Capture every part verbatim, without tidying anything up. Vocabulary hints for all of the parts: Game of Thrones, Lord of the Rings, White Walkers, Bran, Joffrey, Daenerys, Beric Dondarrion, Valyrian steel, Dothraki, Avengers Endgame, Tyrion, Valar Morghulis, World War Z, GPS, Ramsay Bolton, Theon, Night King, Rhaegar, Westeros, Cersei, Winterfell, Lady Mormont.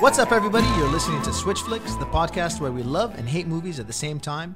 What's up, everybody? You're listening to Switch Flicks, the podcast where we love and hate movies at the same time.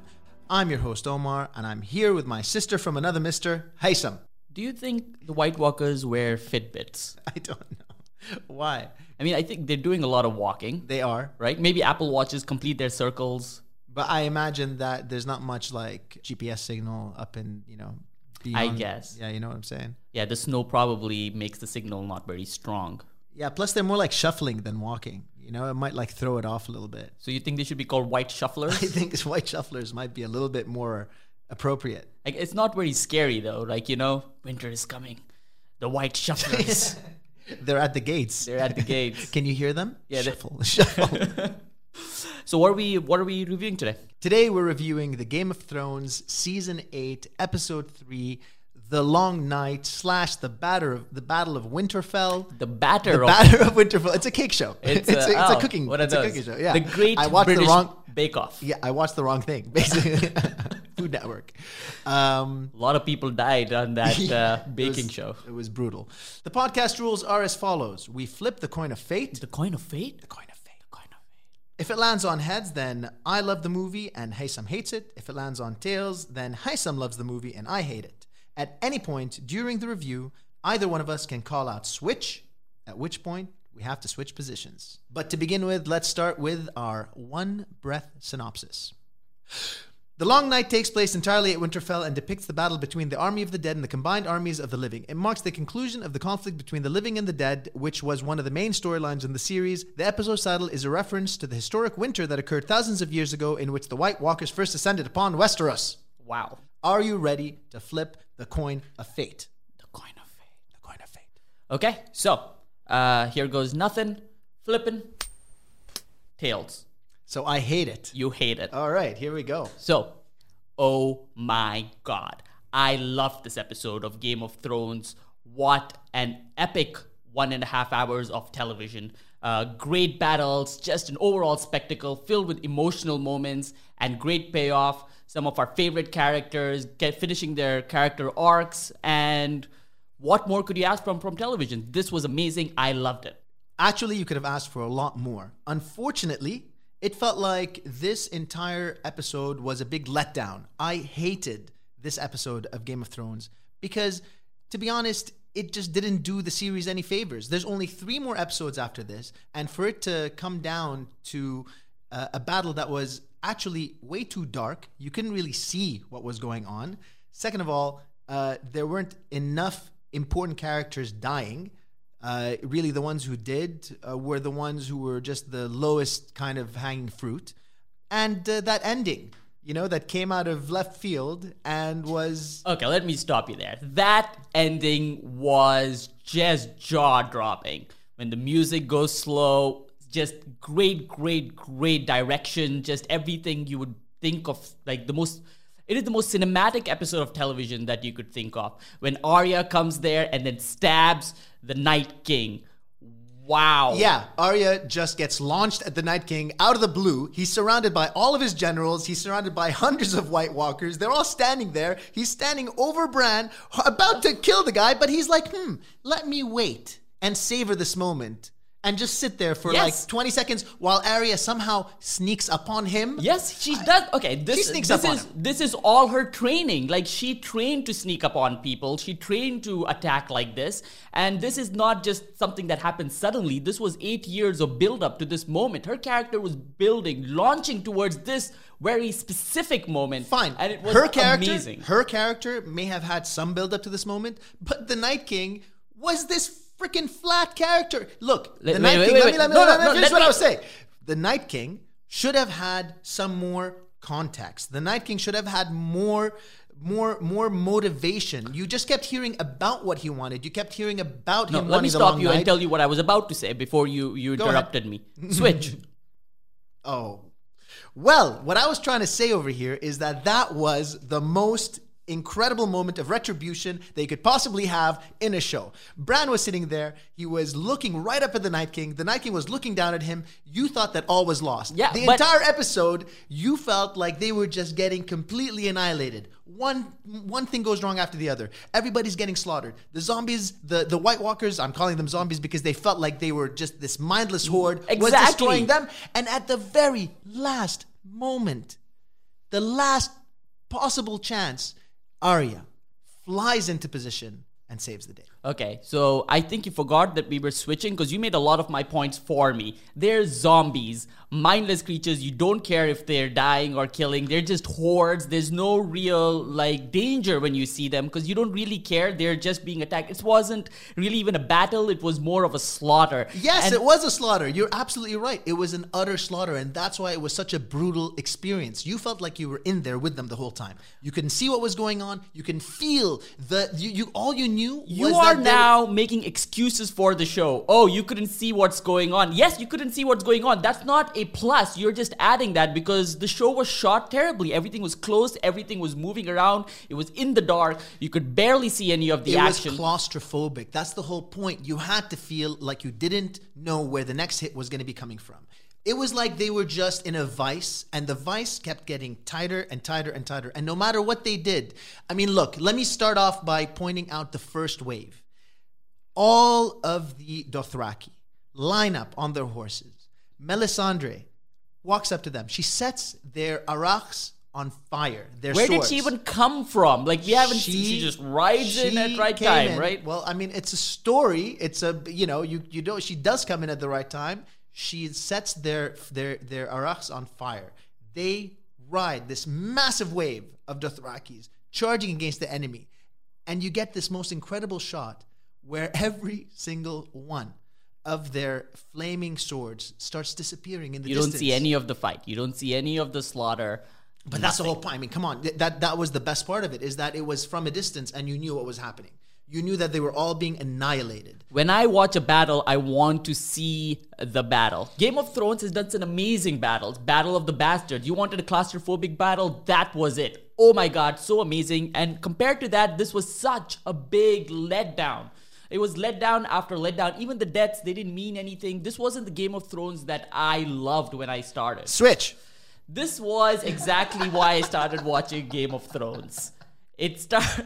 I'm your host, Omar, and I'm here with my sister from another mister, Hysum. Do you think the White Walkers wear Fitbits? I don't know. Why? I mean, I think they're doing a lot of walking. They are. Right? Maybe Apple Watches complete their circles. But I imagine that there's not much like G P S signal up in, you know, beyond, I guess. Yeah, you know what I'm saying? Yeah, the snow probably makes the signal not very strong. Yeah, plus they're more like shuffling than walking. You know, it might like throw it off a little bit. So you think they should be called white shufflers? I think white shufflers might be a little bit more appropriate. Like, it's not very scary though. Like, you know, winter is coming. The white shufflers. They're at the gates. They're at the gates. Can you hear them? Yeah, shuffle, shuffle. So what are we what are we reviewing today? Today we're reviewing The Game of Thrones season eight, episode three, The Long Night slash the batter of the Battle of Winterfell. The batter. The batter of, of Winterfell. It's a cake show. It's, it's, a, a, it's oh, a cooking. What are it's those? A cooking show. Yeah. The Great I watched British the wrong, Bake Off. Yeah, I watched the wrong thing. Basically, Food Network. Um, a lot of people died on that yeah, uh, baking it was, show. It was brutal. The podcast rules are as follows: we flip the coin of fate. The coin of fate. The coin of. If it lands on heads, then I love the movie and Hysum hates it. If it lands on tails, then Hysum loves the movie and I hate it. At any point during the review, either one of us can call out switch, at which point we have to switch positions. But to begin with, let's start with our one breath synopsis. The Long Night takes place entirely at Winterfell and depicts the battle between the army of the dead and the combined armies of the living. It marks the conclusion of the conflict between the living and the dead, which was one of the main storylines in the series. The episode's title is a reference to the historic winter that occurred thousands of years ago in which the White Walkers first ascended upon Westeros. Wow. Are you ready to flip the coin of fate? The coin of fate. The coin of fate. Okay, so uh, here goes nothing. Flipping. Tails. So I hate it. You hate it. All right, here we go. So, oh my God. I loved this episode of Game of Thrones. What an epic one and a half hours of television. Uh, great battles, just an overall spectacle filled with emotional moments and great payoff. Some of our favorite characters get finishing their character arcs. And what more could you ask from, from television? This was amazing. I loved it. Actually, you could have asked for a lot more. Unfortunately, it felt like this entire episode was a big letdown. I hated this episode of Game of Thrones because, to be honest, it just didn't do the series any favors. There's only three more episodes after this, and for it to come down to uh, a battle that was actually way too dark, you couldn't really see what was going on. Second of all, uh, there weren't enough important characters dying. Uh, really, the ones who did uh, were the ones who were just the lowest kind of hanging fruit. And uh, that ending, you know, that came out of left field and was... Okay, let me stop you there. That ending was just jaw-dropping. When the music goes slow, just great, great, great direction, just everything you would think of, like the most... It is the most cinematic episode of television that you could think of. When Arya comes there and then stabs the Night King. Wow. Yeah, Arya just gets launched at the Night King out of the blue. He's surrounded by all of his generals. He's surrounded by hundreds of White Walkers. They're all standing there. He's standing over Bran, about to kill the guy, but he's like, hmm, let me wait and savor this moment. And just sit there for yes. like twenty seconds while Arya somehow sneaks upon him. Yes, she I, does. Okay, this, she sneaks this up is on him. This is all her training. Like, she trained to sneak upon people. She trained to attack like this. And this is not just something that happened suddenly. This was eight years of build-up to this moment. Her character was building, launching towards this very specific moment. Fine, and it was her character, amazing. Her character may have had some build-up to this moment, but the Night King was this. Freaking flat character. Look, the Night King, let me finish what I was saying. The Night King should have had some more context. The Night King should have had more, more, more motivation. You just kept hearing about what he wanted. You kept hearing about him wanting the long night. Let me stop you and tell you what I was about to say before you, you interrupted me. Switch. Oh. Well, what I was trying to say over here is that that was the most incredible moment of retribution they could possibly have in a show. Bran was sitting there. He was looking right up at the Night King. The Night King was looking down at him. You thought that all was lost. Yeah, the entire episode, you felt like they were just getting completely annihilated. One one thing goes wrong after the other. Everybody's getting slaughtered. The zombies, the, the White Walkers, I'm calling them zombies because they felt like they were just this mindless horde exactly. was destroying them. And at the very last moment, the last possible chance, Arya flies into position and saves the day. Okay, so I think you forgot that we were switching because you made a lot of my points for me. They're zombies, mindless creatures. You don't care if they're dying or killing. They're just hordes. There's no real like danger when you see them because you don't really care. They're just being attacked. It wasn't really even a battle. It was more of a slaughter. Yes, and it was a slaughter. You're absolutely right. It was an utter slaughter, and that's why it was such a brutal experience. You felt like you were in there with them the whole time. You couldn't see what was going on. You can feel the you. you all you knew you was that now making excuses for the show. Oh, you couldn't see what's going on. Yes, you couldn't see what's going on. That's not a plus. You're just adding that because the show was shot terribly. Everything was closed. Everything was moving around. It was in the dark. You could barely see any of the action. It was claustrophobic. That's the whole point. You had to feel like you didn't know where the next hit was going to be coming from. It was like they were just in a vice, and the vice kept getting tighter and tighter and tighter. And no matter what they did, I mean, look, let me start off by pointing out the first wave. All of the Dothraki line up on their horses. Melisandre walks up to them. She sets their arachs on fire. Their Where swords. Did she even come from? Like, we haven't she, seen. She just rides she in at the right time, in, right? Well, I mean, it's a story. It's a, you know, you you don't. She does come in at the right time. She sets their their their arachs on fire. They ride this massive wave of Dothrakis charging against the enemy. And you get this most incredible shot where every single one of their flaming swords starts disappearing in the distance. You don't see any of the fight. You don't see any of the slaughter. But nothing. That's the whole point. I mean, come on. Th- that, that was the best part of it, is that it was from a distance and you knew what was happening. You knew that they were all being annihilated. When I watch a battle, I want to see the battle. Game of Thrones has done some amazing battles. Battle of the Bastards. You wanted a claustrophobic battle? That was it. Oh my God, so amazing. And compared to that, this was such a big letdown. It was let down after let down. Even the deaths, they didn't mean anything. This wasn't the Game of Thrones that I loved when I started. Switch. This was exactly why I started watching Game of Thrones. It started...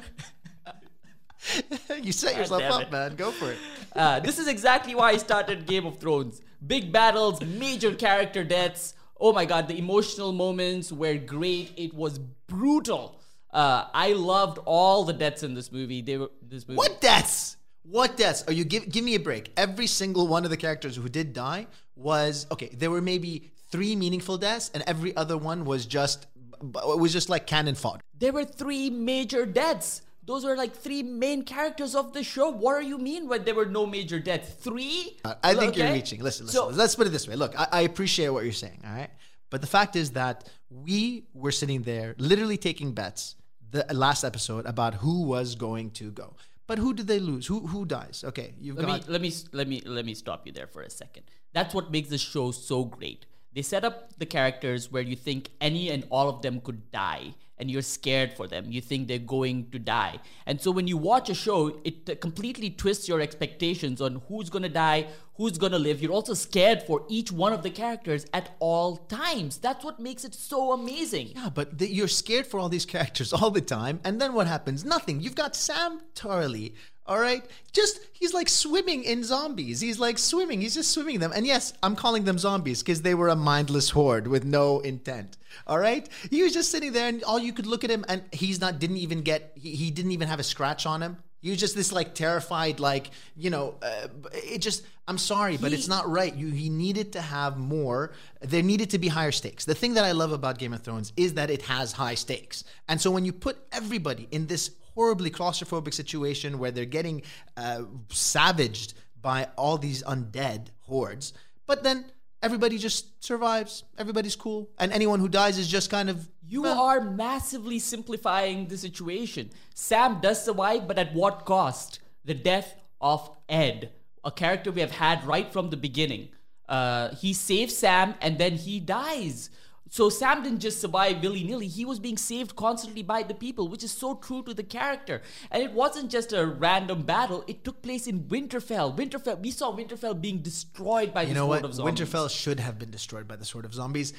You set yourself up, it. man. Go for it. Uh, this is exactly why I started Game of Thrones. Big battles, major character deaths. Oh my God, the emotional moments were great. It was brutal. Uh, I loved all the deaths in this movie. They were this movie. What deaths? What deaths? Are you give give me a break? Every single one of the characters who did die was okay. There were maybe three meaningful deaths, and every other one was just it was just like cannon fodder. There were three major deaths. Those were like three main characters of the show. What do you mean when there were no major deaths? Three? Uh, I think okay. you're reaching. Listen, listen. So, let's put it this way. Look, I, I appreciate what you're saying. All right, but the fact is that we were sitting there literally taking bets the last episode about who was going to go. But who did they lose? Who who dies? Okay, you've let got. Me, let me let me let me stop you there for a second. That's what makes the show so great. They set up the characters where you think any and all of them could die, and you're scared for them. You think they're going to die, and so when you watch a show, it completely twists your expectations on who's going to die, who's going to live. You're also scared for each one of the characters at all times. That's what makes it so amazing. Yeah, but the, you're scared for all these characters all the time. And then what happens? Nothing. You've got Sam Tarly, all right? Just, he's like swimming in zombies. He's like swimming. He's just swimming them. And yes, I'm calling them zombies because they were a mindless horde with no intent, all right? He was just sitting there and all you could look at him and he's not, didn't even get, he, he didn't even have a scratch on him. He was just this like terrified, like, you know, uh, it just... I'm sorry, but he, it's not right. You, he needed to have more. There needed to be higher stakes. The thing that I love about Game of Thrones is that it has high stakes. And so when you put everybody in this horribly claustrophobic situation where they're getting uh, savaged by all these undead hordes, but then everybody just survives. Everybody's cool. And anyone who dies is just kind of... You meh. are massively simplifying the situation. Sam does survive, but at what cost? The death of Ed. A character we have had right from the beginning. Uh, he saves Sam and then he dies. So Sam didn't just survive willy-nilly, he was being saved constantly by the people, which is so true to the character. And it wasn't just a random battle, it took place in Winterfell. Winterfell, we saw Winterfell being destroyed by you the know Sword what? of Zombies. Winterfell should have been destroyed by the Sword of Zombies.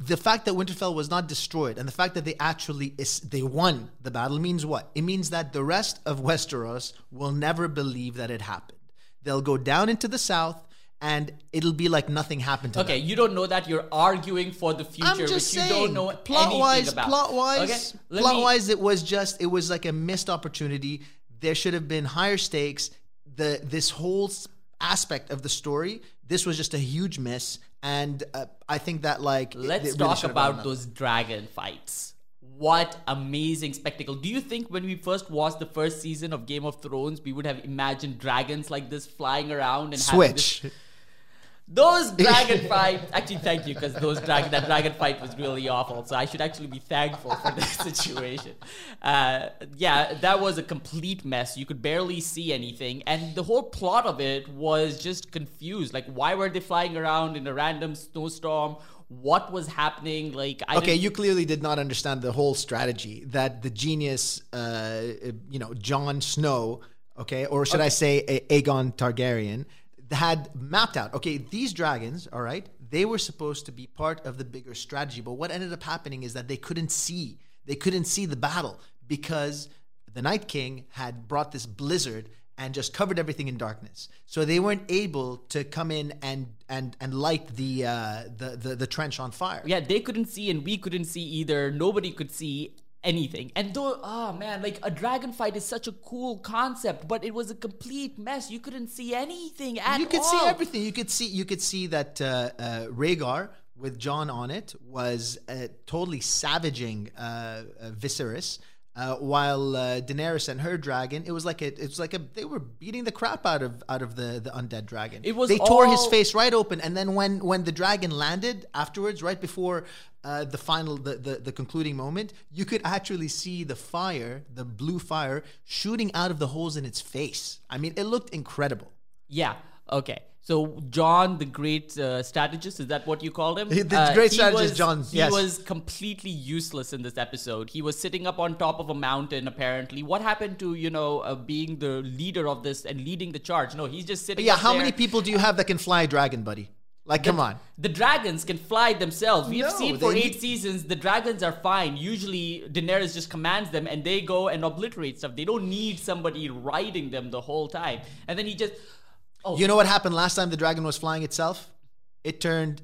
The fact that Winterfell was not destroyed and the fact that they actually is, they won the battle means what? It means that the rest of Westeros will never believe that it happened. They'll go down into the south and it'll be like nothing happened to okay, them. You don't know that. You're arguing for the future, I'm just which saying, you don't know plot-wise, anything about. Plot-wise, okay? plot-wise, it was just, it was like a missed opportunity. There should have been higher stakes. The This whole aspect of the story, this was just a huge miss. And uh, I think that like... Let's it, it really talk about those dragon fights. What amazing spectacle. Do you think when we first watched the first season of Game of Thrones, we would have imagined dragons like this flying around and Switch. Having this... Those dragon fights, actually thank you because those dragon that dragon fight was really awful. So I should actually be thankful for this situation. Uh, yeah, that was a complete mess. You could barely see anything. And the whole plot of it was just confused. Like why were they flying around in a random snowstorm? What was happening? Like, I okay, you clearly did not understand the whole strategy that the genius, uh, you know, Jon Snow, okay, or should okay. I say Aegon Targaryen, had mapped out, okay, these dragons, all right, they were supposed to be part of the bigger strategy. But what ended up happening is that they couldn't see. They couldn't see the battle because the Night King had brought this blizzard and just covered everything in darkness. So they weren't able to come in and and, and light the, uh, the, the, the trench on fire. Yeah, they couldn't see and we couldn't see either. Nobody could see anything. And though, oh man, like a dragon fight is such a cool concept, but it was a complete mess. You couldn't see anything at all. You could all. see everything. You could see, you could see that uh, uh, Rhaegar, with Jon on it, was uh, totally savaging uh, uh, Viserys. Uh, while uh, Daenerys and her dragon, it was like a, it was like a, they were beating the crap out of out of the, the undead dragon. It was they all... tore his face right open, and then when when the dragon landed afterwards, right before uh, the final the, the the concluding moment, you could actually see the fire, the blue fire, shooting out of the holes in its face. I mean, it looked incredible. Yeah. Okay. So Jon, the great uh, strategist, is that what you called him? The great uh, strategist, Jon, yes. He was completely useless in this episode. He was sitting up on top of a mountain, apparently. What happened to, you know, uh, being the leader of this and leading the charge? No, he's just sitting yeah, up there. Yeah, how many people do you have that can fly a dragon, buddy? Like, the, come on. The dragons can fly themselves. We've no, seen for eight need... seasons, the dragons are fine. Usually, Daenerys just commands them and they go and obliterate stuff. They don't need somebody riding them the whole time. And then he just... Oh. You know what happened last time the dragon was flying itself? It turned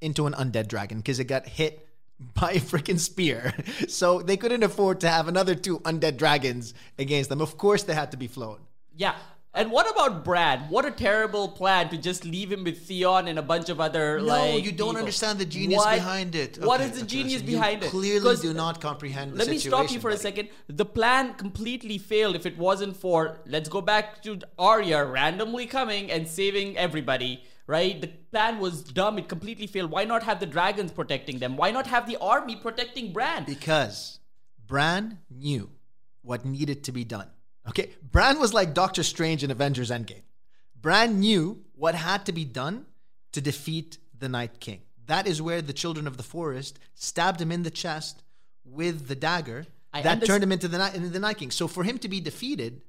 into an undead dragon because it got hit by a freaking spear. So they couldn't afford to have another two undead dragons against them. Of course they had to be flown. Yeah. And what about Bran? What a terrible plan to just leave him with Theon and a bunch of other, no, like... No, you don't people. understand the genius what? behind it. Okay, what is the okay, genius so behind you it? clearly do not comprehend the Let situation, me stop you for buddy. a second. The plan completely failed if it wasn't for, let's go back to Arya randomly coming and saving everybody, right? The plan was dumb. It completely failed. Why not have the dragons protecting them? Why not have the army protecting Bran? Because Bran knew what needed to be done. Okay, Bran was like Doctor Strange in Avengers Endgame. Bran knew what had to be done to defeat the Night King. That is where the Children of the Forest stabbed him in the chest with the dagger I that understand. turned him into the, into the Night King. So for him to be defeated,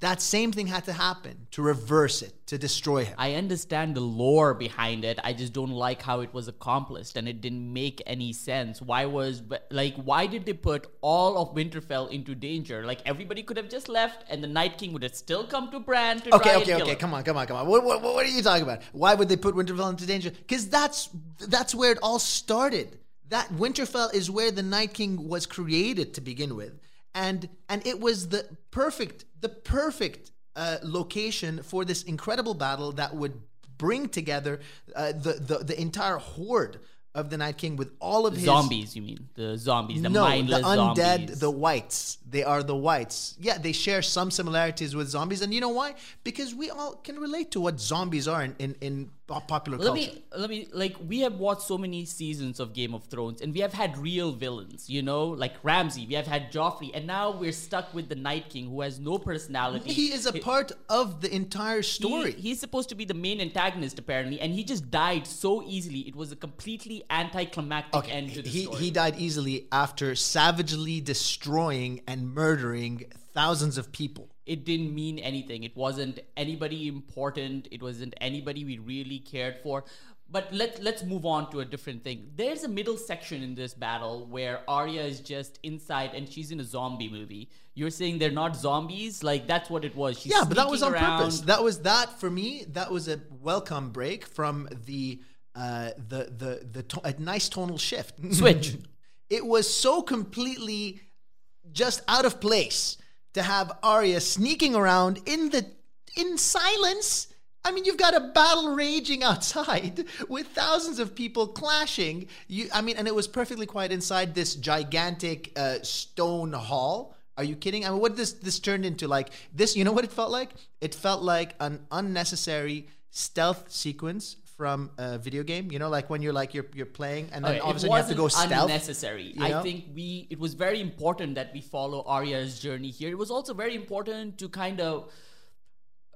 that same thing had to happen to reverse it, to destroy him. I understand the lore behind it. I just don't like how it was accomplished and it didn't make any sense. Why was, like, why did they put all of Winterfell into danger? Like, everybody could have just left and the Night King would have still come to Bran to okay, try okay, and Okay, okay, okay, come on, come on, come on. What, what, what are you talking about? Why would they put Winterfell into danger? Because that's, that's where it all started. That Winterfell is where the Night King was created to begin with. And and it was the perfect, the perfect uh, location for this incredible battle that would bring together uh, the, the the entire horde of the Night King with all of his... Zombies, you mean? The zombies, the no, mindless the undead, zombies. the whites, They are the whites. Yeah, they share some similarities with zombies. And you know why? Because we all can relate to what zombies are in, in, in popular let culture. Me, let me, like, we have watched so many seasons of Game of Thrones, and we have had real villains, you know? Like Ramsay, we have had Joffrey, and now we're stuck with the Night King, who has no personality. He is a part of the entire story. He, he's supposed to be the main antagonist, apparently, and he just died so easily. It was a completely anticlimactic okay, end to the he, story. He died easily after savagely destroying and murdering thousands of people. It didn't mean anything. It wasn't anybody important. It wasn't anybody we really cared for. But let, let's move on to a different thing. There's a middle section in this battle where Arya is just inside and she's in a zombie movie. You're saying they're not zombies? Like, that's what it was. She's yeah, but that was on around. purpose. That was that, for me, that was a welcome break from the, uh, the, the, the, to- a nice tonal shift. Switch. It was so completely just out of place to have Arya sneaking around in the in silence. I mean, you've got a battle raging outside with thousands of people clashing. You, I mean, and it was perfectly quiet inside this gigantic uh, stone hall. Are you kidding? I mean, what this this turned into? Like this, you know what it felt like? It felt like an unnecessary stealth sequence from a video game, you know, like when you're like you're you're playing and then okay, all of a sudden you have to go stealth. Unnecessary. You know? I think we it was very important that we follow Arya's journey here. It was also very important to kind of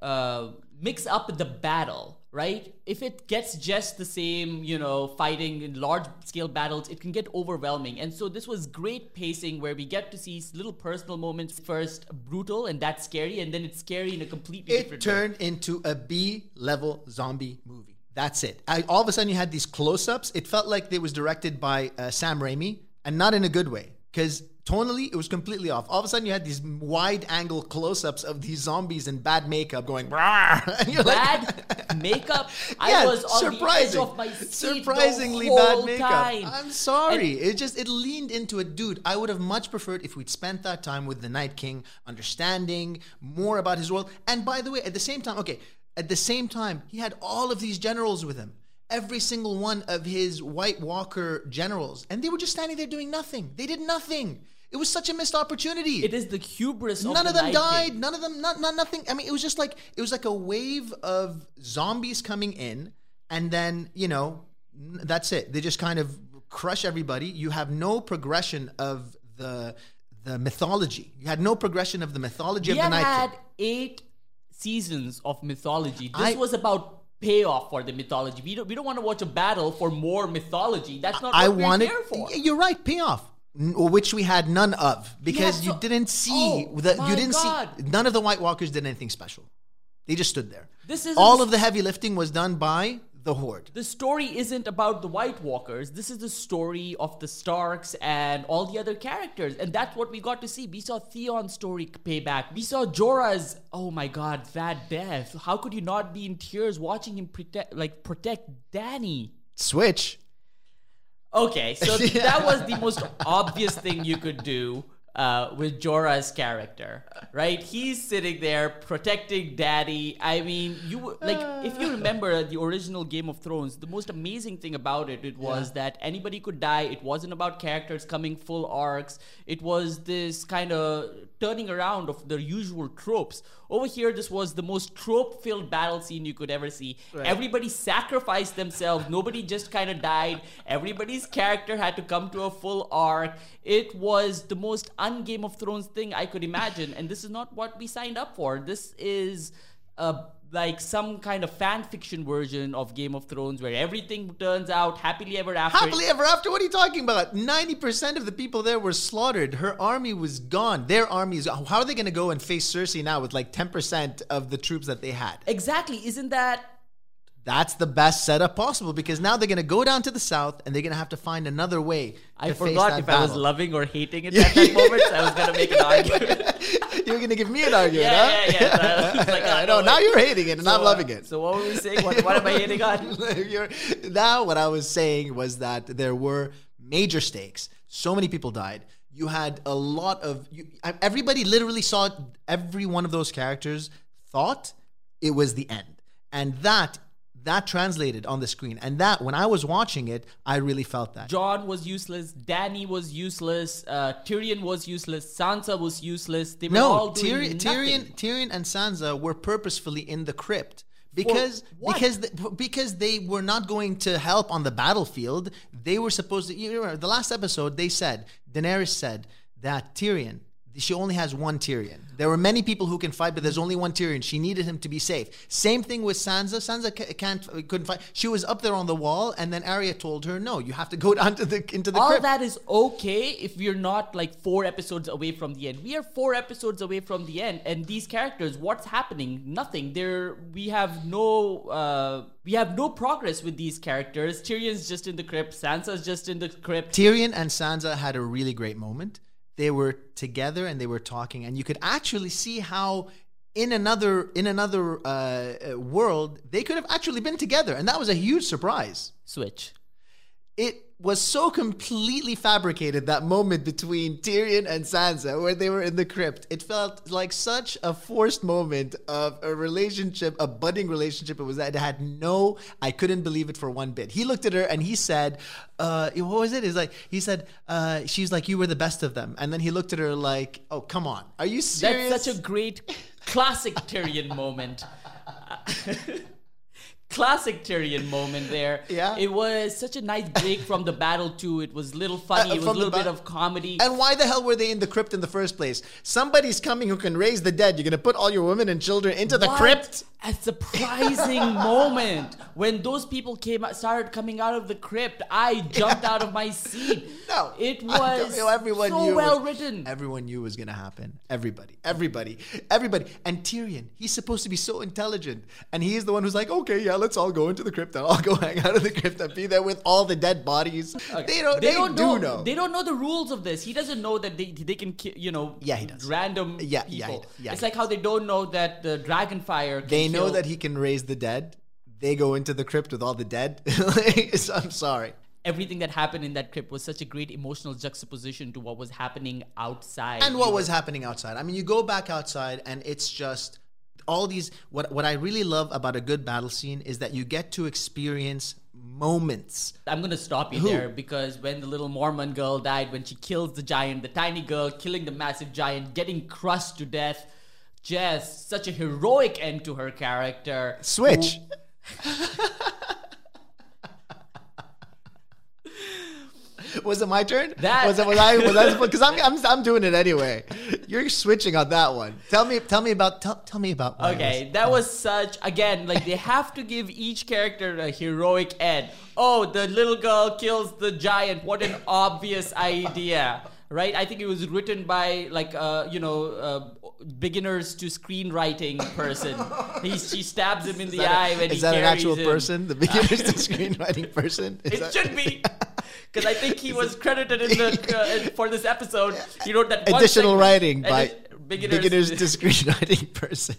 uh, mix up the battle, right? If it gets just the same, you know, fighting in large scale battles, it can get overwhelming. And so this was great pacing where we get to see little personal moments first, brutal and that's scary, and then it's scary in a completely it different way. It turned into a B-level zombie movie. That's it. I, all of a sudden, you had these close-ups. It felt like it was directed by uh, Sam Raimi, and not in a good way, because tonally, it was completely off. All of a sudden, you had these wide-angle close-ups of these zombies in bad makeup going, and you're bad like, makeup? I yeah, was on the edge of my seat surprisingly the whole bad makeup. Time. I'm sorry. And it just, it leaned into it. Dude, I would have much preferred if we'd spent that time with the Night King, understanding more about his world. And by the way, at the same time, okay, At the same time, he had all of these generals with him. Every single one of his White Walker generals. And they were just standing there doing nothing. They did nothing. It was such a missed opportunity. It is the hubris of the Night King. None of them died. None of them, not, not nothing. I mean, it was just like, it was like a wave of zombies coming in. And then, you know, that's it. They just kind of crush everybody. You have no progression of the, the mythology. You had no progression of the mythology of the Night King. We had eight seasons of mythology. This I, was about payoff for the mythology. We don't, we don't want to watch a battle for more mythology. That's not I what wanted, we're here for. You're right, payoff, which we had none of because yeah, so, you didn't see oh, the, you didn't God. see none of the White Walkers did anything special. They just stood there. This is all of the heavy lifting was done by the Horde. The story isn't about the White Walkers. This is the story of the Starks and all the other characters. And that's what we got to see. We saw Theon's story pay back. We saw Jorah's, oh my God, that death. How could you not be in tears watching him protect, like, protect Dany? Switch. Okay, so yeah. That was the most obvious thing you could do. Uh, with Jorah's character, right? He's sitting there protecting Daddy. I mean, you like if you remember the original Game of Thrones, the most amazing thing about it, it was yeah. that anybody could die. It wasn't about characters coming full arcs. It was this kind of turning around of the usual tropes. Over here, this was the most trope-filled battle scene you could ever see. Right. Everybody sacrificed themselves. Nobody just kind of died. Everybody's character had to come to a full arc. It was the most un-Game of Thrones thing I could imagine, and this is not what we signed up for. This is uh, like some kind of fan fiction version of Game of Thrones where everything turns out happily ever after. Happily ever after? What are you talking about? ninety percent of the people there were slaughtered. Her army was gone. Their army is gone. How are they going to go and face Cersei now with like ten percent of the troops that they had? Exactly. Isn't that... That's the best setup possible because now they're going to go down to the south and they're going to have to find another way I to face that battle. I forgot if I was loving or hating it at that moment, so I was going to make an argument. You were going to give me an argument, yeah, huh? Yeah, yeah, yeah. So like, I know, no, now you're hating it and so, I'm loving it. So what were we saying? What, what am I hating on? you're, now what I was saying was that there were major stakes. So many people died. You had a lot of... You, everybody literally saw every one of those characters thought it was the end. And that... that translated on the screen. And that, when I was watching it, I really felt that. Jon was useless. Dany was useless. Uh, Tyrion was useless. Sansa was useless. They were no, all doing Tyrion, Tyrion, Tyrion and Sansa were purposefully in the crypt. Because because the, because they were not going to help on the battlefield. They were supposed to... You remember, the last episode, they said, Daenerys said that Tyrion, she only has one Tyrion. There were many people who can fight, but there's only one Tyrion. She needed him to be safe. Same thing with Sansa. Sansa can't, couldn't fight. She was up there on the wall, and then Arya told her, no, you have to go down to the, into the All crypt. That is okay if we're not like four episodes away from the end. We are four episodes away from the end, and these characters, what's happening? Nothing. They're, we have no... Uh, we have no progress with these characters. Tyrion's just in the crypt. Sansa's just in the crypt. Tyrion and Sansa had a really great moment. They were together and they were talking, and you could actually see how in another in another uh, world they could have actually been together, and that was a huge surprise. Switch. It was so completely fabricated, that moment between Tyrion and Sansa where they were in the crypt. It felt like such a forced moment of a relationship, a budding relationship. It was that it had no, I couldn't believe it for one bit. He looked at her and he said, uh, what was it? It's like, he said, uh, she's like, you were the best of them. And then he looked at her like, oh, come on. Are you serious? That's such a great classic Tyrion moment. Classic Tyrion moment there. Yeah. It was such a nice break from the battle too. It was a little funny. Uh, it was a little bit of comedy. And why the hell were they in the crypt in the first place? Somebody's coming who can raise the dead. You're going to put all your women and children into the what? Crypt? A surprising moment. When those people came out, started coming out of the crypt, I jumped yeah. out of my seat. No. It was everyone so knew well was, written. Everyone knew it was going to happen. Everybody. Everybody. Everybody. And Tyrion, he's supposed to be so intelligent. And he's the one who's like, okay, yeah, let's all go into the crypt. I'll go hang out in the crypt and be there with all the dead bodies. Okay. They don't. They, they don't do know, know. They don't know the rules of this. He doesn't know that they they can kill. You know. Yeah, he does. Random yeah, people. Yeah, he, yeah, it's like how they don't know that the dragonfire. Can they know kill. That he can raise the dead. They go into the crypt with all the dead. I'm sorry. Everything that happened in that crypt was such a great emotional juxtaposition to what was happening outside. And what you was know. happening outside. I mean, you go back outside, and it's just. All these, what what I really love about a good battle scene is that you get to experience moments. I'm gonna stop you Who? there, because when the little Mormon girl died, when she kills the giant, the tiny girl killing the massive giant, getting crushed to death, just such a heroic end to her character. Switch. Was it my turn? That was it. Was I? Was I? Because I'm, I'm, I'm doing it anyway. You're switching on that one. Tell me, tell me about, tell, tell me about. Okay, was, that uh, was such again. Like they have to give each character a heroic end. Oh, the little girl kills the giant. What an obvious idea, right? I think it was written by like uh, you know. Uh, beginners to screenwriting person. He, she stabs him in the eye when he carries him. Is that an actual person? The beginners to screenwriting person? It should be. Because I think he was credited in the uh, for this episode. He wrote that one additional writing by beginners to screenwriting person.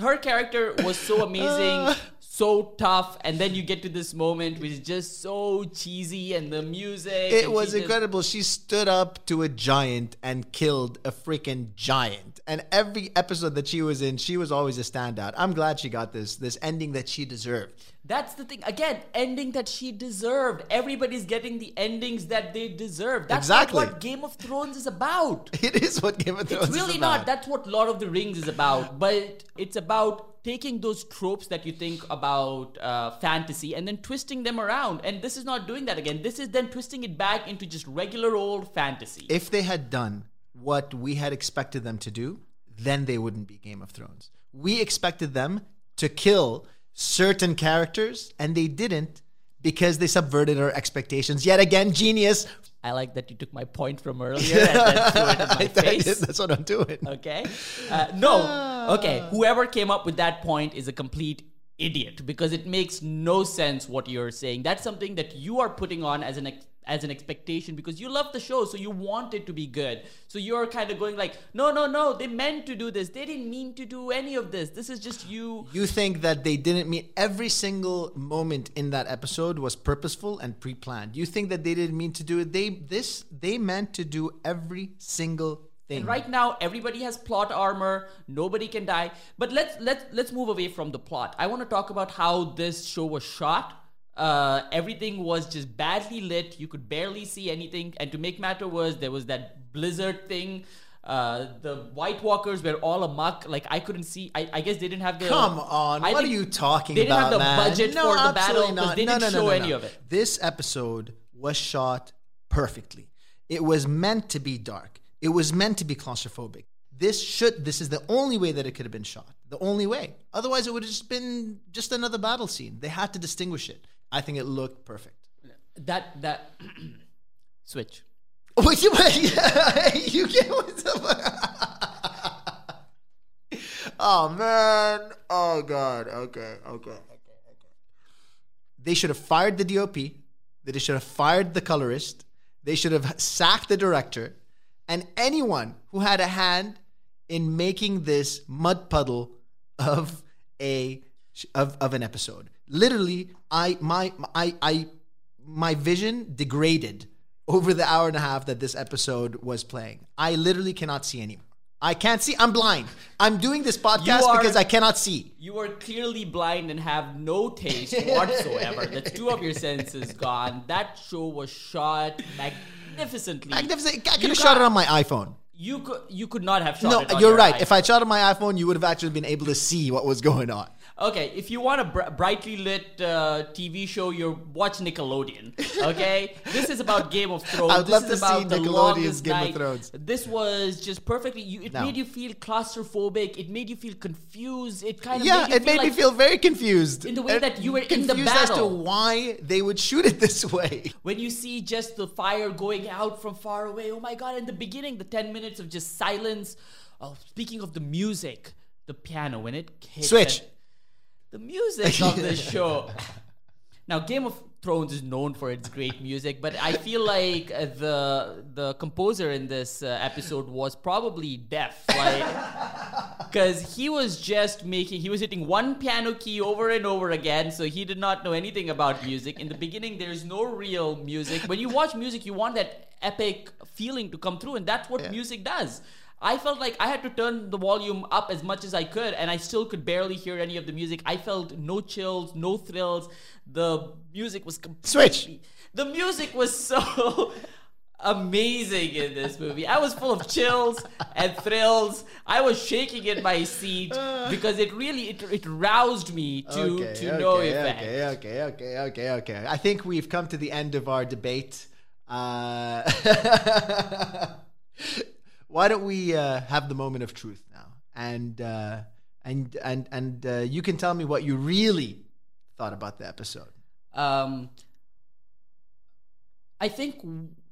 Her character was so amazing. So tough, and then you get to this moment which is just so cheesy, and the music. It was incredible. She stood up to a giant and killed a freaking giant. And every episode that she was in, she was always a standout. I'm glad she got this this ending that she deserved. That's the thing. Again, ending that she deserved. Everybody's getting the endings that they deserve. That's exactly. not what Game of Thrones is about. It is what Game of Thrones it's really is about. Not. That's what Lord of the Rings is about. But it's about taking those tropes that you think about uh, fantasy and then twisting them around. And this is not doing that again. This is then twisting it back into just regular old fantasy. If they had done what we had expected them to do, then they wouldn't be Game of Thrones. We expected them to kill certain characters, and they didn't because they subverted our expectations. Yet again, genius. I like that you took my point from earlier and then threw it in my face. That is, that's what I'm doing. Okay. Uh, no. Okay. Whoever came up with that point is a complete idiot, because it makes no sense what you're saying. That's something that you are putting on as an ex- as an expectation because you love the show, so you want it to be good. So you're kind of going like, no, no, no, they meant to do this. They didn't mean to do any of this. This is just you. You think that they didn't mean every single moment in that episode was purposeful and pre-planned. You think that they didn't mean to do it. They this they meant to do every single thing. And right now, everybody has plot armor. Nobody can die. But let's let's let's move away from the plot. I want to talk about how this show was shot. Uh, everything was just badly lit. You could barely see anything. And to make matter worse, there was that blizzard thing. Uh, the White Walkers were all amok. Like, I couldn't see. I, I guess they didn't have the... Come on. I what are you talking about, They didn't about, have the man? budget no, for the battle because they no, didn't no, no, show no, no, any no. of it. This episode was shot perfectly. It was meant to be dark. It was meant to be claustrophobic. This should... This is the only way that it could have been shot. The only way. Otherwise, it would have just been just another battle scene. They had to distinguish it. I think it looked perfect. That... that Switch. Wait, wait, you get what's up? Oh, man. Oh, God. Okay, okay, okay, okay. They should have fired the D O P. They should have fired the colorist. They should have sacked the director. And anyone who had a hand in making this mud puddle of a of, of an episode. Literally, I my I I my vision degraded over the hour and a half that this episode was playing. I literally cannot see anymore. I can't see. I'm blind. I'm doing this podcast are, because I cannot see. You are clearly blind and have no taste whatsoever. The two of your senses gone. That show was shot magnificently. Magnificent. I could you have got, shot it on my iPhone. You could, you could not have shot no, it on your No, you're right. iPhone. If I shot on my iPhone, you would have actually been able to see what was going on. Okay, if you want a br- brightly lit uh, T V show, you watch Nickelodeon, okay? This is about Game of Thrones. I would love this to see Nickelodeon's Game night. of Thrones. This was just perfectly... You, it no. made you feel claustrophobic. It made you feel confused. It kind of Yeah, made it made like, me feel very confused. In the way that you were in the battle. Confused as to why they would shoot it this way. When you see just the fire going out from far away, oh my God, in the beginning, the ten minutes of just silence. Oh, speaking of the music, the piano, when it hits... Switch. That, the music of this show. Now, Game of Thrones is known for its great music, but I feel like the the composer in this uh, episode was probably deaf, like, because he was just making, he was hitting one piano key over and over again, so he did not know anything about music. In the beginning, there is no real music. When you watch music, you want that epic feeling to come through, and that's what yeah. music does. I felt like I had to turn the volume up as much as I could, and I still could barely hear any of the music. I felt no chills, no thrills. The music was completely... Switch! The music was so amazing in this movie. I was full of chills and thrills. I was shaking in my seat because it really, it, it roused me to, okay, to okay, no effect. Okay, okay, okay, okay, okay. I think we've come to the end of our debate. Uh... Why don't we uh, have the moment of truth now, and uh, and and and uh, you can tell me what you really thought about the episode. Um, I think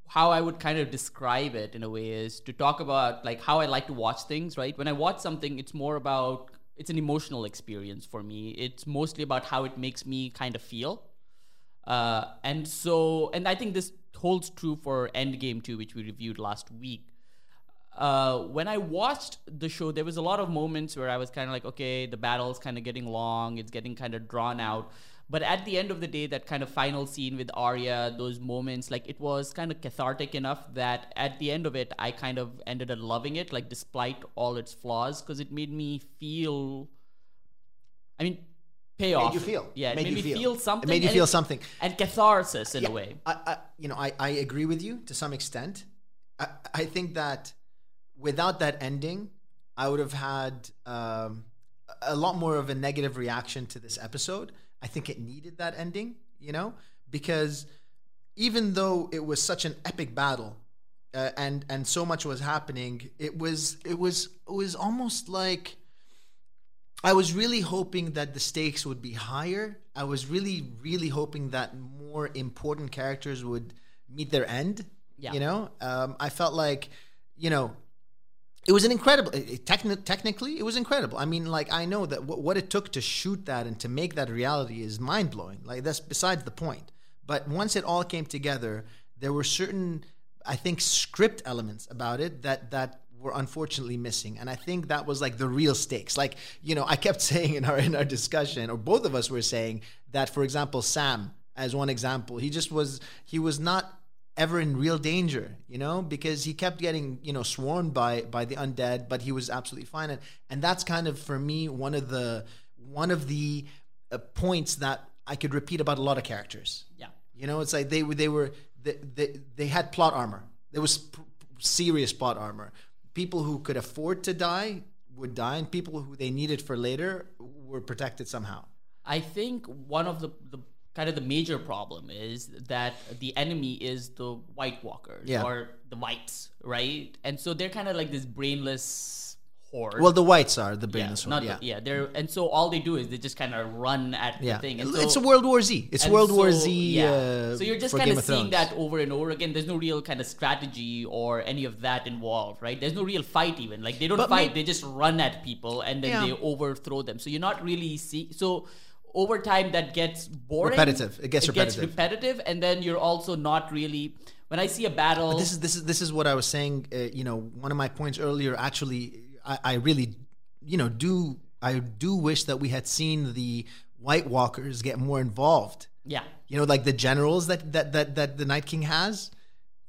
how I would kind of describe it in a way is to talk about like how I like to watch things. Right, when I watch something, it's more about it's an emotional experience for me. It's mostly about how it makes me kind of feel, uh, and so and I think this holds true for Endgame too, which we reviewed last week. Uh, when I watched the show, there was a lot of moments where I was kind of like, okay, the battle's kind of getting long. It's getting kind of drawn out. But at the end of the day, that kind of final scene with Arya, those moments, like it was kind of cathartic enough that at the end of it, I kind of ended up loving it, like despite all its flaws, because it made me feel, I mean, payoff. It made you feel. Yeah, it made, made me feel. feel something. It made you feel it, something. And catharsis in yeah, a way. I, I, you know, I, I agree with you to some extent. I, I think that without that ending, I would have had um, a lot more of a negative reaction to this episode. I think it needed that ending, you know, because even though it was such an epic battle uh, and and so much was happening, it was it was it was almost like I was really hoping that the stakes would be higher. I was really really hoping that more important characters would meet their end. Yeah. You know, um, I felt like, you know. It was an incredible, it, techni- technically, it was incredible. I mean, like, I know that w- what it took to shoot that and to make that reality is mind-blowing. Like, that's besides the point. But once it all came together, there were certain, I think, script elements about it that, that were unfortunately missing. And I think that was, like, the real stakes. Like, you know, I kept saying in our in our discussion, or both of us were saying, that, for example, Sam, as one example, he just was, he was not ever in real danger, you know, because he kept getting, you know, swarmed by by the undead, but he was absolutely fine. And, and that's kind of, for me, one of the one of the uh, points that I could repeat about a lot of characters. Yeah. You know, it's like they were they were they they, they had plot armor. There was pr- serious plot armor. People who could afford to die would die, and people who they needed for later were protected somehow. I think one of the, the kind of the major problem is that the enemy is the White Walkers, yeah, or the Whites, right? And so they're kind of like this brainless horde. Well, the Whites are the brainless yeah, horde, yeah. The, yeah, they're, and so all they do is they just kind of run at yeah. the thing. And so, it's a World War Z. It's World so, War Z yeah. uh, So you're just kind of seeing that over and over again. There's no real kind of strategy or any of that involved, right? There's no real fight even. Like, they don't but fight. My, they just run at people, and then yeah. they overthrow them. So you're not really seeing... So... over time, that gets boring. Repetitive. It gets it repetitive. It gets repetitive, and then you're also not really. When I see a battle, but this is this is this is what I was saying. Uh, you know, one of my points earlier. Actually, I, I really, you know, do I do wish that we had seen the White Walkers get more involved. Yeah. You know, like the generals that that that, that the Night King has.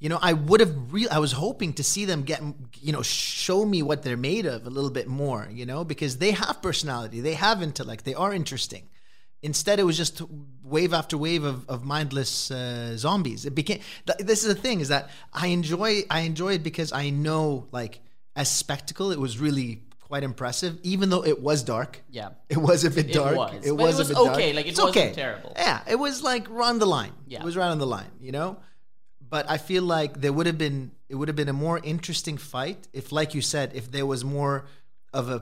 You know, I would have re- I was hoping to see them get, you know, show me what they're made of a little bit more. You know, because they have personality, they have intellect, they are interesting. Instead, it was just wave after wave of, of mindless uh, zombies. It became. Th- this is the thing: is that I enjoy I enjoy it because I know, like, as spectacle, it was really quite impressive. Even though it was dark, yeah, it was a bit dark. It was, it was, it was a bit okay. Dark. Like, it it's wasn't okay. terrible. Yeah, it was like right on the line. Yeah, it was right on the line. You know, but I feel like there would have been it would have been a more interesting fight if, like you said, if there was more of a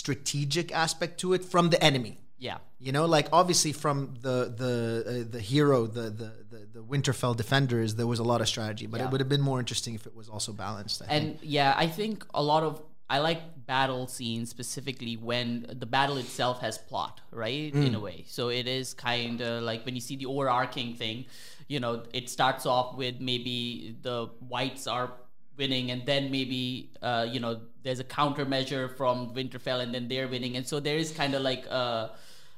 strategic aspect to it from the enemy. Yeah, you know, like obviously from the the uh, the hero, the, the the the Winterfell defenders, there was a lot of strategy, but yeah. it would have been more interesting if it was also balanced. I and think. yeah, I think a lot of I like battle scenes specifically when the battle itself has plot, right? Mm. In a way, so it is kind of like when you see the overarching thing, you know, it starts off with maybe the Whites are winning, and then maybe uh, you know, there's a countermeasure from Winterfell, and then they're winning, and so there is kind of like a,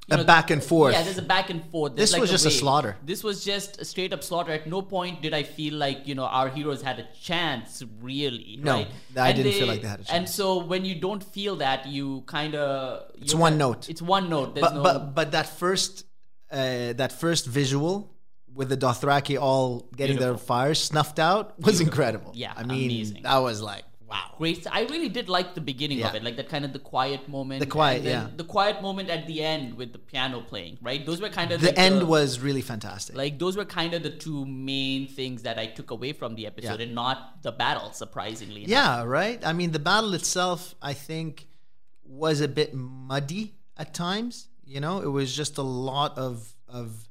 you know, a back and forth. Yeah, there's a back and forth. There's this like was a just wave. a slaughter. This was just a straight up slaughter. At no point did I feel like, you know, our heroes had a chance, really. No, right? I and didn't they, feel like they had a chance. And so when you don't feel that, you kind of it's one kinda, note. It's one note. There's but, no, but but that first uh, that first visual. With the Dothraki all getting Beautiful. their fires snuffed out was Beautiful. incredible. Yeah, I mean, amazing. That was like, wow. Great. I really did like the beginning yeah. of it, like that kind of the quiet moment. The quiet, yeah. The quiet moment at the end with the piano playing, right? Those were kind of the like end the, was really fantastic. Like those were kind of the two main things that I took away from the episode, yeah. and not the battle, surprisingly enough. Yeah, right. I mean, the battle itself, I think, was a bit muddy at times. You know, it was just a lot of of.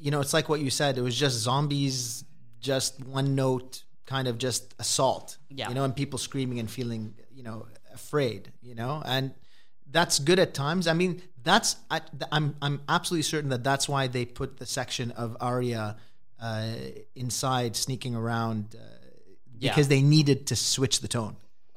You know, it's like what you said. It was just zombies, just one note, kind of just assault. Yeah. You know, and people screaming and feeling, you know, afraid. You know, and that's good at times. I mean, that's I, I'm I'm absolutely certain that that's why they put the section of Arya uh, inside, sneaking around, uh, because yeah. they needed to switch the tone.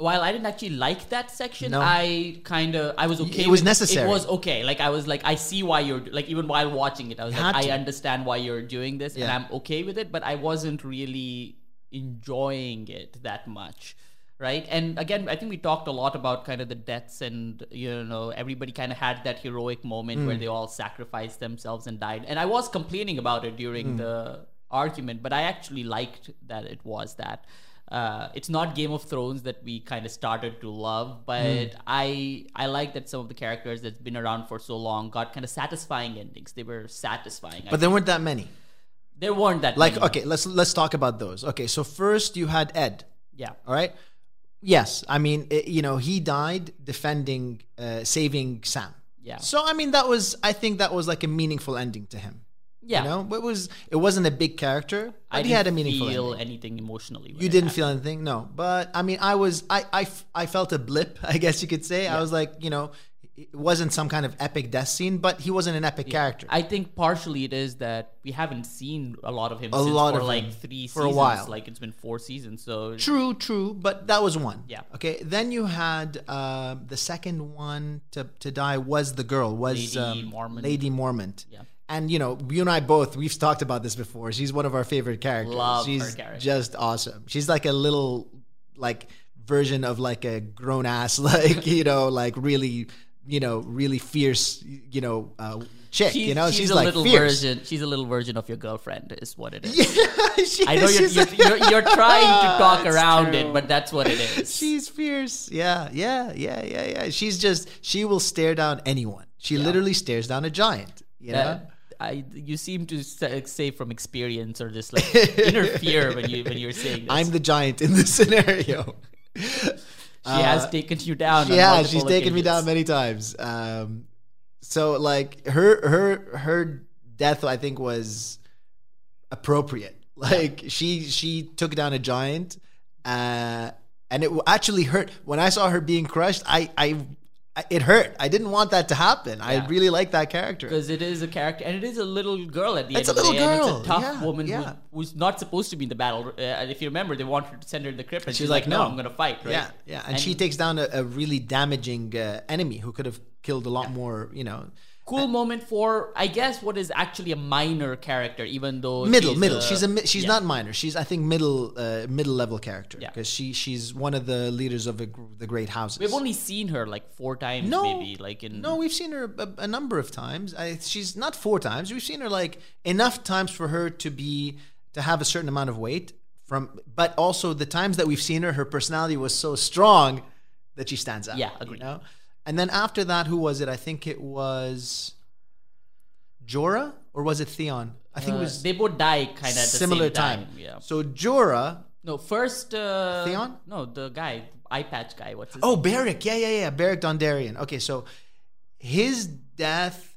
While I didn't actually like that section, no. I kind of, I was okay. It was with, necessary. It was okay. Like, I was like, I see why you're, like, even while watching it, I was you like, I to. understand why you're doing this, yeah. and I'm okay with it, but I wasn't really enjoying it that much, right? And again, I think we talked a lot about kind of the deaths, and, you know, everybody kind of had that heroic moment mm. where they all sacrificed themselves and died. And I was complaining about it during mm. the argument, but I actually liked that it was that. Uh, it's not Game of Thrones that we kind of started to love, but mm. I I like that some of the characters that's been around for so long got kind of satisfying endings. They were satisfying. But I there think. weren't that many. There weren't that like, many. Like, okay, let's let's talk about those. Okay, so first you had Ed. Yeah. All right? Yes. I mean, it, you know, he died defending, uh, saving Sam. Yeah. So, I mean, that was, I think that was like a meaningful ending to him. Yeah, you know, it was it wasn't a big character, but I he had a meaningful. I didn't feel ending. anything emotionally. You didn't happened. feel anything, no. But I mean, I was I I, I felt a blip, I guess you could say. Yeah. I was like, you know, it wasn't some kind of epic death scene, but he wasn't an epic yeah. character. I think partially it is that we haven't seen a lot of him. A since lot for of like him. three for seasons. a while. Like it's been four seasons. So true, true. But that was one. Yeah. Okay. Then you had uh, the second one to to die was the girl was Lady um, Mormont. Lady Mormont. Yeah. And, you know, you and I both, we've talked about this before. She's one of our favorite characters. Love She's her character. Just awesome. She's like a little, like, version of, like, a grown-ass, like, you know, like, really, you know, really fierce, you know, uh, chick, she's, you know? She's, she's a like little fierce. version. She's a little version of your girlfriend is what it is. Yeah, she, I know you're, you're, you're, you're trying to talk around true. it, but that's what it is. She's fierce. Yeah, yeah, yeah, yeah, yeah. She's just, she will stare down anyone. She yeah. literally stares down a giant, you know? Yeah. I, you seem to say from experience or just like inner fear when you when you're saying this. I'm the giant in this scenario. She uh, has taken you down. Yeah, she's taken occasions. me down many times. Um, so like her her her death, I think, was appropriate. Like yeah. she she took down a giant, uh, and it actually hurt when I saw her being crushed. I I. It hurt. I didn't want that to happen. Yeah. I really like that character. Because it is a character, and it is a little girl at the it's end of the day. It's a little girl. It's a tough yeah, woman yeah. Who, who's not supposed to be in the battle. And uh, if you remember, they wanted to send her to the crypt, and she's, she's like, no, no I'm going to fight. Right? Yeah, yeah. And, and she takes down a, a really damaging uh, enemy who could have killed a lot yeah. more, you know. Cool and, moment for, I guess, what is actually a minor character, even though middle, she's middle. A, she's a she's yeah. not minor. She's I think middle uh, middle level character because yeah. she she's one of the leaders of a, the great houses. We've only seen her like four times, no, maybe like in no, we've seen her a, a number of times. I, she's not four times. We've seen her like enough times for her to be to have a certain amount of weight from, but also the times that we've seen her, her personality was so strong that she stands out. Yeah, agreed. You know? And then after that, who was it? I think it was Jorah or was it Theon? I think uh, it was... They both died kind of at the similar same time. time. Yeah. So Jorah... No, first... Uh, Theon? No, the guy, eye patch guy. What's his oh, name? Beric. Yeah, yeah, yeah. Beric Dondarrion. Okay, so his death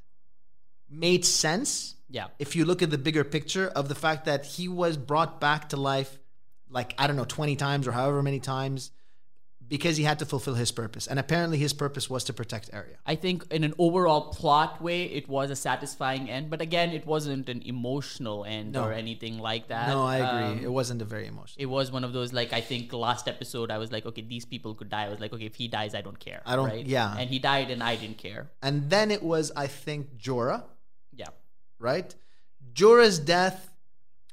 made sense yeah. if you look at the bigger picture of the fact that he was brought back to life like, I don't know, twenty times or however many times because he had to fulfill his purpose. And apparently his purpose was to protect Arya. I think in an overall plot way, it was a satisfying end. But again, it wasn't an emotional end no. or anything like that. No, I agree. Um, it wasn't a very emotional. It was one of those, like, I think last episode, I was like, okay, these people could die. I was like, okay, if he dies, I don't care. I don't, right? yeah. And he died and I didn't care. And then it was, I think, Jorah. Yeah. Right? Jorah's death,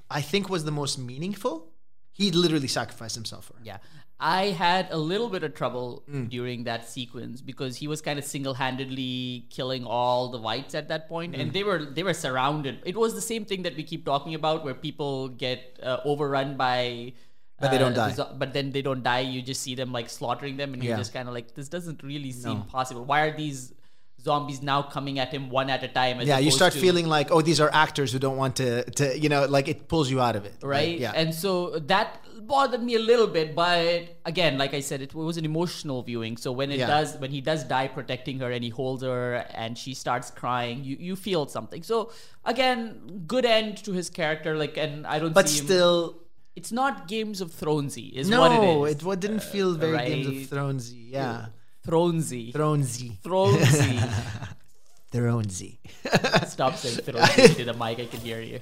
I think, was the most meaningful. He literally sacrificed himself for her. Yeah. I had a little bit of trouble mm. during that sequence because he was kind of single-handedly killing all the whites at that point, mm. and they were they were surrounded. It was the same thing that we keep talking about, where people get uh, overrun by, but uh, they don't die. But then they don't die. You just see them like slaughtering them, and yeah. you're just kind of like, this doesn't really seem no. possible. Why are these zombies now coming at him one at a time? As yeah, you start to, feeling like, oh, these are actors who don't want to, to, you know, like it pulls you out of it. Right? right? Yeah. And so that bothered me a little bit, but again, like I said, it was an emotional viewing. So when it yeah. does, when he does die protecting her and he holds her and she starts crying, you, you feel something. So again, good end to his character. Like, and I don't but see But still... Him, it's not Games of Thronesy is no, what it is. No, it didn't feel very uh, right? Games of Thronesy. Yeah. yeah. Thronesy. Thronesy. Thronesy. Thronesy. Stop saying Thronesy to the mic. I can hear you.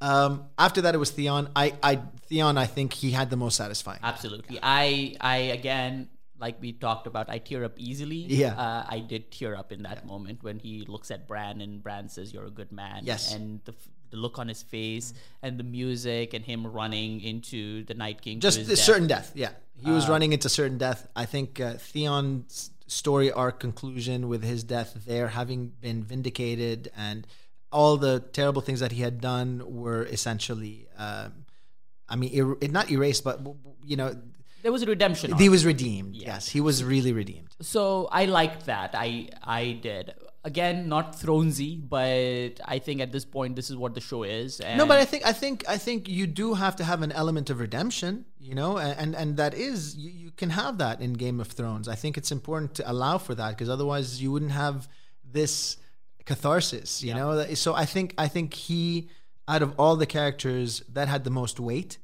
um, after that, it was Theon. I, I, Theon, I think he had the most satisfying. Absolutely. Yeah. I, I, again, like we talked about, I tear up easily. Yeah. Uh, I did tear up in that yeah. moment when he looks at Bran and Bran says, "You're a good man." Yes. And the, the look on his face mm-hmm. and the music and him running into the Night King. Just a certain death. Yeah. He was um, running into certain death. I think uh, Theon's story arc conclusion with his death there, having been vindicated and all the terrible things that he had done were essentially, um, I mean, er- not erased, but, you know. There was a redemption. He was redeemed. Yeah. Yes, he was really redeemed. So I liked that. I I did. Again, not Thronesy, but I think at this point, this is what the show is. And no, but I think I think I think you do have to have an element of redemption, you know, and and that is you, you can have that in Game of Thrones. I think it's important to allow for that because otherwise you wouldn't have this catharsis, you yeah. know. So I think I think he, out of all the characters, that had the most weight.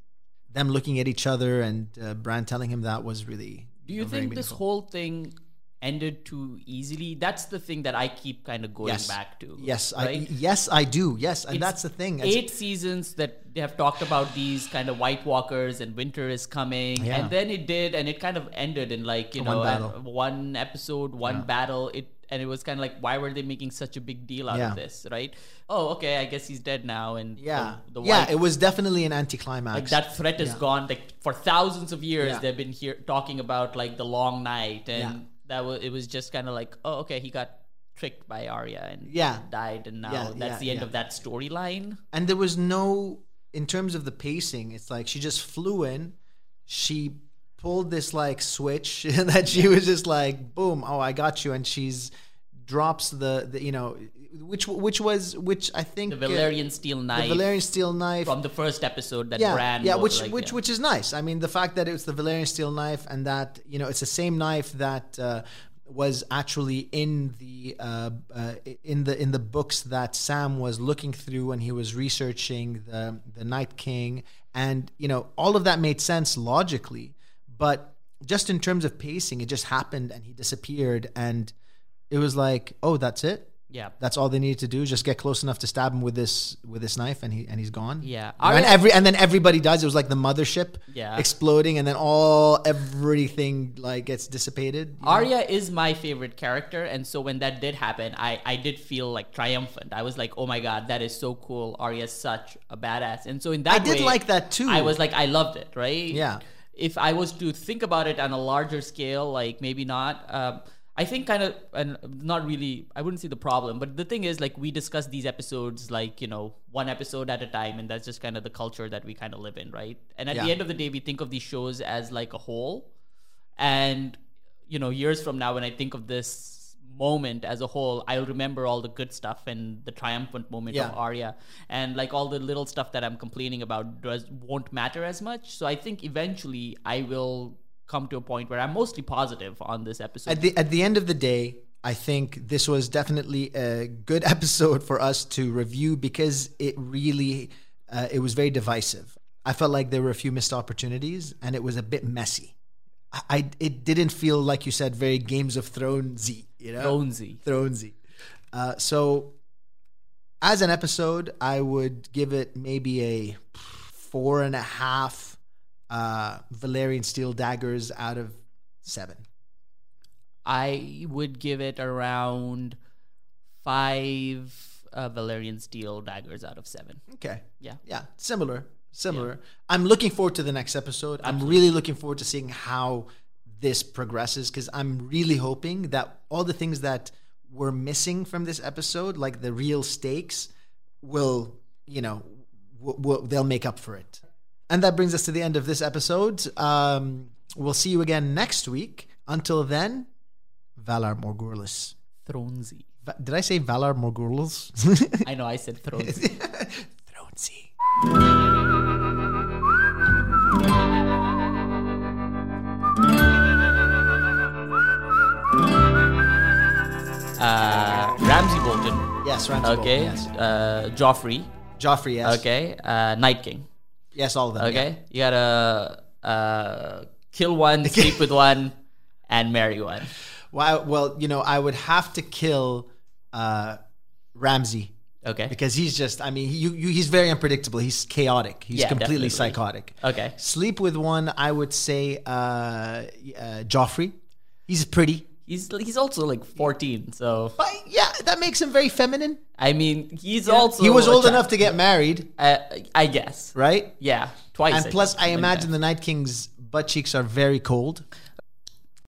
Them looking at each other and uh, Bran telling him that was really. Do you, you know, think this whole thing ended too easily? That's the thing that I keep kind of going yes. back to. Yes, right? I, yes, I do. Yes, and it's that's the thing. It's eight seasons that they have talked about these kind of White Walkers and winter is coming, yeah. and then it did, and it kind of ended in like you one know battle. one episode, one yeah. battle. It and it was kind of like, why were they making such a big deal out yeah. of this, right? Oh, okay, I guess he's dead now, and yeah, the, the yeah, wife, it was definitely an anticlimax. Like that threat is yeah. gone. Like for thousands of years, yeah. they've been here talking about like the long night, and yeah. that was it was just kind of like, oh, okay, he got tricked by Arya and yeah. died, and now yeah, that's yeah, the end yeah. of that storyline. And there was no, in terms of the pacing, it's like she just flew in, she pulled this like switch that she yeah. was just like, boom, oh, I got you, and she's drops the, the you know, which which was which I think the Valyrian uh, steel knife, the Valyrian steel knife from the first episode that yeah, Bran yeah, was which like, which yeah. which is nice. I mean, the fact that it's the Valyrian steel knife and that you know it's the same knife that. Uh, was actually in the uh, uh, in the in the books that Sam was looking through when he was researching the the Night King, and you know all of that made sense logically, but just in terms of pacing, it just happened and he disappeared, and it was like, oh, that's it. Yeah, that's all they needed to do. Just get close enough to stab him with this with this knife, and he and he's gone. Yeah, you know, and every and then everybody dies. It was like the mothership yeah. exploding, and then all everything like gets dissipated. Arya know? is my favorite character, and so when that did happen, I I did feel like triumphant. I was like, oh my god, that is so cool. Arya's such a badass, and so in that I way, did like that too. I was like, I loved it. Right? Yeah. If I was to think about it on a larger scale, like maybe not. Um, I think kind of, and not really, I wouldn't see the problem, but the thing is, like, we discuss these episodes, like, you know, one episode at a time, and that's just kind of the culture that we kind of live in, right? And at yeah. the end of the day, we think of these shows as, like, a whole, and, you know, years from now, when I think of this moment as a whole, I'll remember all the good stuff and the triumphant moment yeah. of Arya, and, like, all the little stuff that I'm complaining about does, won't matter as much, so I think eventually I will come to a point where I'm mostly positive on this episode. At the at the end of the day, I think this was definitely a good episode for us to review because it really, uh, it was very divisive. I felt like there were a few missed opportunities and it was a bit messy. I, I It didn't feel, like you said, very Games of Thrones-y, you know? Thrones-y. Thrones-y. Uh, so as an episode, I would give it maybe a four and a half Uh, Valyrian steel daggers out of seven. I would give it around five uh, Valyrian steel daggers out of seven. Okay. Yeah. Yeah. Similar. Similar. Yeah. I'm looking forward to the next episode. Absolutely. I'm really looking forward to seeing how this progresses because I'm really hoping that all the things that were missing from this episode, like the real stakes, will, you know, w- w- they'll make up for it. And that brings us to the end of this episode. Um, we'll see you again next week. Until then, Valar Morghulis. Thronesy. Va- Did I say Valar Morghulis? I know, I said Thronesy. Thronesy. Uh, Ramsay Bolton. Yes, Ramsay Bolton. Okay. Yes. Uh, Joffrey. Joffrey, yes. Okay. Uh, Night King. Yes, all of them. Okay, yeah. You gotta uh, kill one, sleep with one, and marry one. Well, I, well, you know, I would have to kill uh, Ramsay. Okay, because he's just—I mean, you, you, he's very unpredictable. He's chaotic. He's yeah, completely definitely. psychotic. Okay, sleep with one. I would say uh, uh, Joffrey. He's pretty. He's he's also like fourteen, so but yeah, that makes him very feminine. I mean, he's yeah. also he was old child. enough to get married. Uh, I guess, right? Yeah, twice. And I plus, guess. I imagine like the Night King's butt cheeks are very cold.